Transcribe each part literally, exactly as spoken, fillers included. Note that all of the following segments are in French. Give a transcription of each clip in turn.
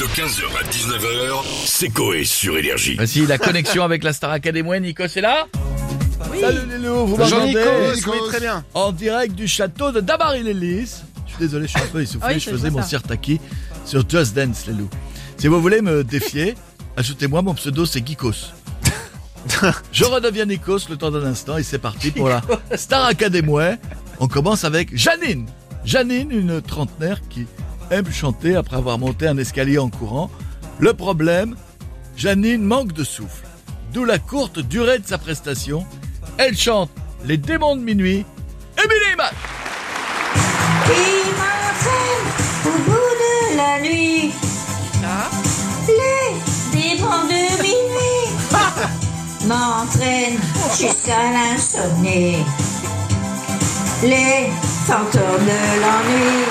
De quinze heures à dix-neuf heures, c'est Coé sur Énergie. Voici la connexion avec la Star Academy. Nico, c'est là? Oui. Salut Lelou, vous m'entendez? Nico, oui, très bien. En direct du château de Damaril-Ellis. Je suis désolé, je suis un peu essoufflé, oui, je faisais mon sirtaki sur Just Dance, Lelou. Si vous voulez me défier, ajoutez-moi, mon pseudo c'est Gikos. Je redeviens Nikos le temps d'un instant et c'est parti pour la Star Academy. On commence avec Janine. Janine, une trentenaire qui aime chanter après avoir monté un escalier en courant. Le problème, Janine manque de souffle, d'où la courte durée de sa prestation. Elle chante Les démons de minuit. Emily May. Il m'appelle au bout de la nuit. Ah. Les démons de minuit m'entraînent jusqu'à l'insomnie. Les fantômes de l'ennui.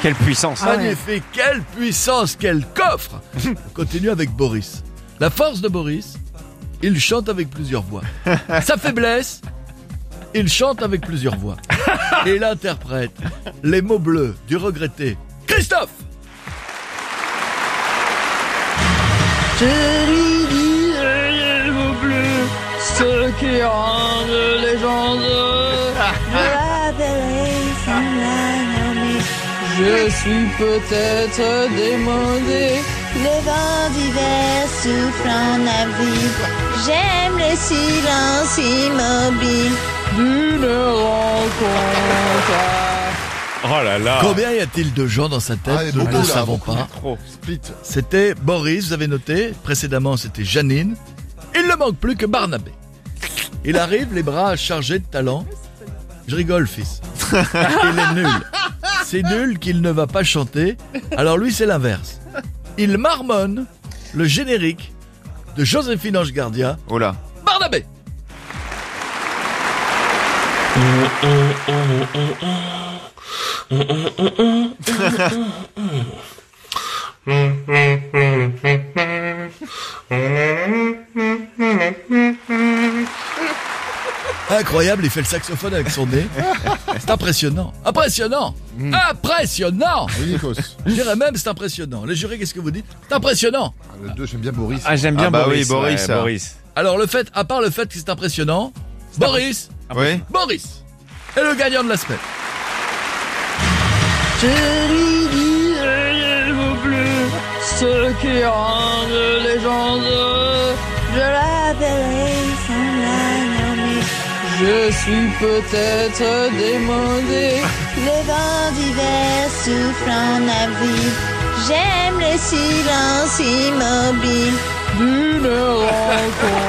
Quelle puissance! Magnifique, ah ouais. Quelle puissance, quel coffre! On continue avec Boris. La force de Boris, il chante avec plusieurs voix. Sa faiblesse, il chante avec plusieurs voix. Et il interprète les mots bleus du regretté Christophe. Je lui dis les mots bleus, ceux qui rendent les gens heureux. Je suis peut-être démodé. Le vent d'hiver souffle en avril. J'aime le silence immobile d'une rencontre. Oh là là. Combien y a-t-il de gens dans sa tête? Ah, nous ne savons pas. C'était Boris, vous avez noté. Précédemment, c'était Janine. Il ne manque plus que Barnabé. Il arrive, les bras chargés de talent. Je rigole, fils. Il est nul. C'est nul qu'il ne va pas chanter. Alors lui, c'est l'inverse. Il marmonne le générique de Joséphine Angegardia. Oh là. Barnabé. Incroyable, il fait le saxophone avec son nez. C'est impressionnant. Impressionnant. Mmh. Impressionnant. Oui, Nikos. Je dirais même c'est impressionnant. Les jurés, qu'est-ce que vous dites? C'est impressionnant. Ah, le deux, j'aime bien Boris. Ah, j'aime bien ah, bah Boris. Oui, Boris, ouais, Boris. Alors, le fait, à part le fait que c'est impressionnant, c'est Boris. Oui. Boris est le gagnant de la semaine. Je lui dis les mots bleus, ceux qui rendent les gens heureux. Je l'appellerai sans la nommer. Je suis peut-être démodé. Le vent d'hiver souffle en avril. J'aime le silence immobile d'une rencontre.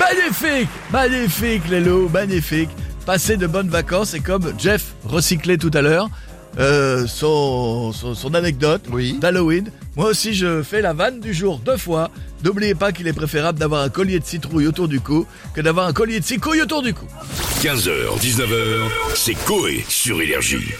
Magnifique, magnifique Lelou, magnifique. Passez de bonnes vacances et comme Jeff recyclait tout à l'heure euh, son, son, son anecdote oui. d'Halloween, moi aussi je fais la vanne du jour deux fois. N'oubliez pas qu'il est préférable d'avoir un collier de citrouille autour du cou que d'avoir un collier de cicouille autour du cou. quinze heures, dix-neuf heures, c'est Coé sur Énergie.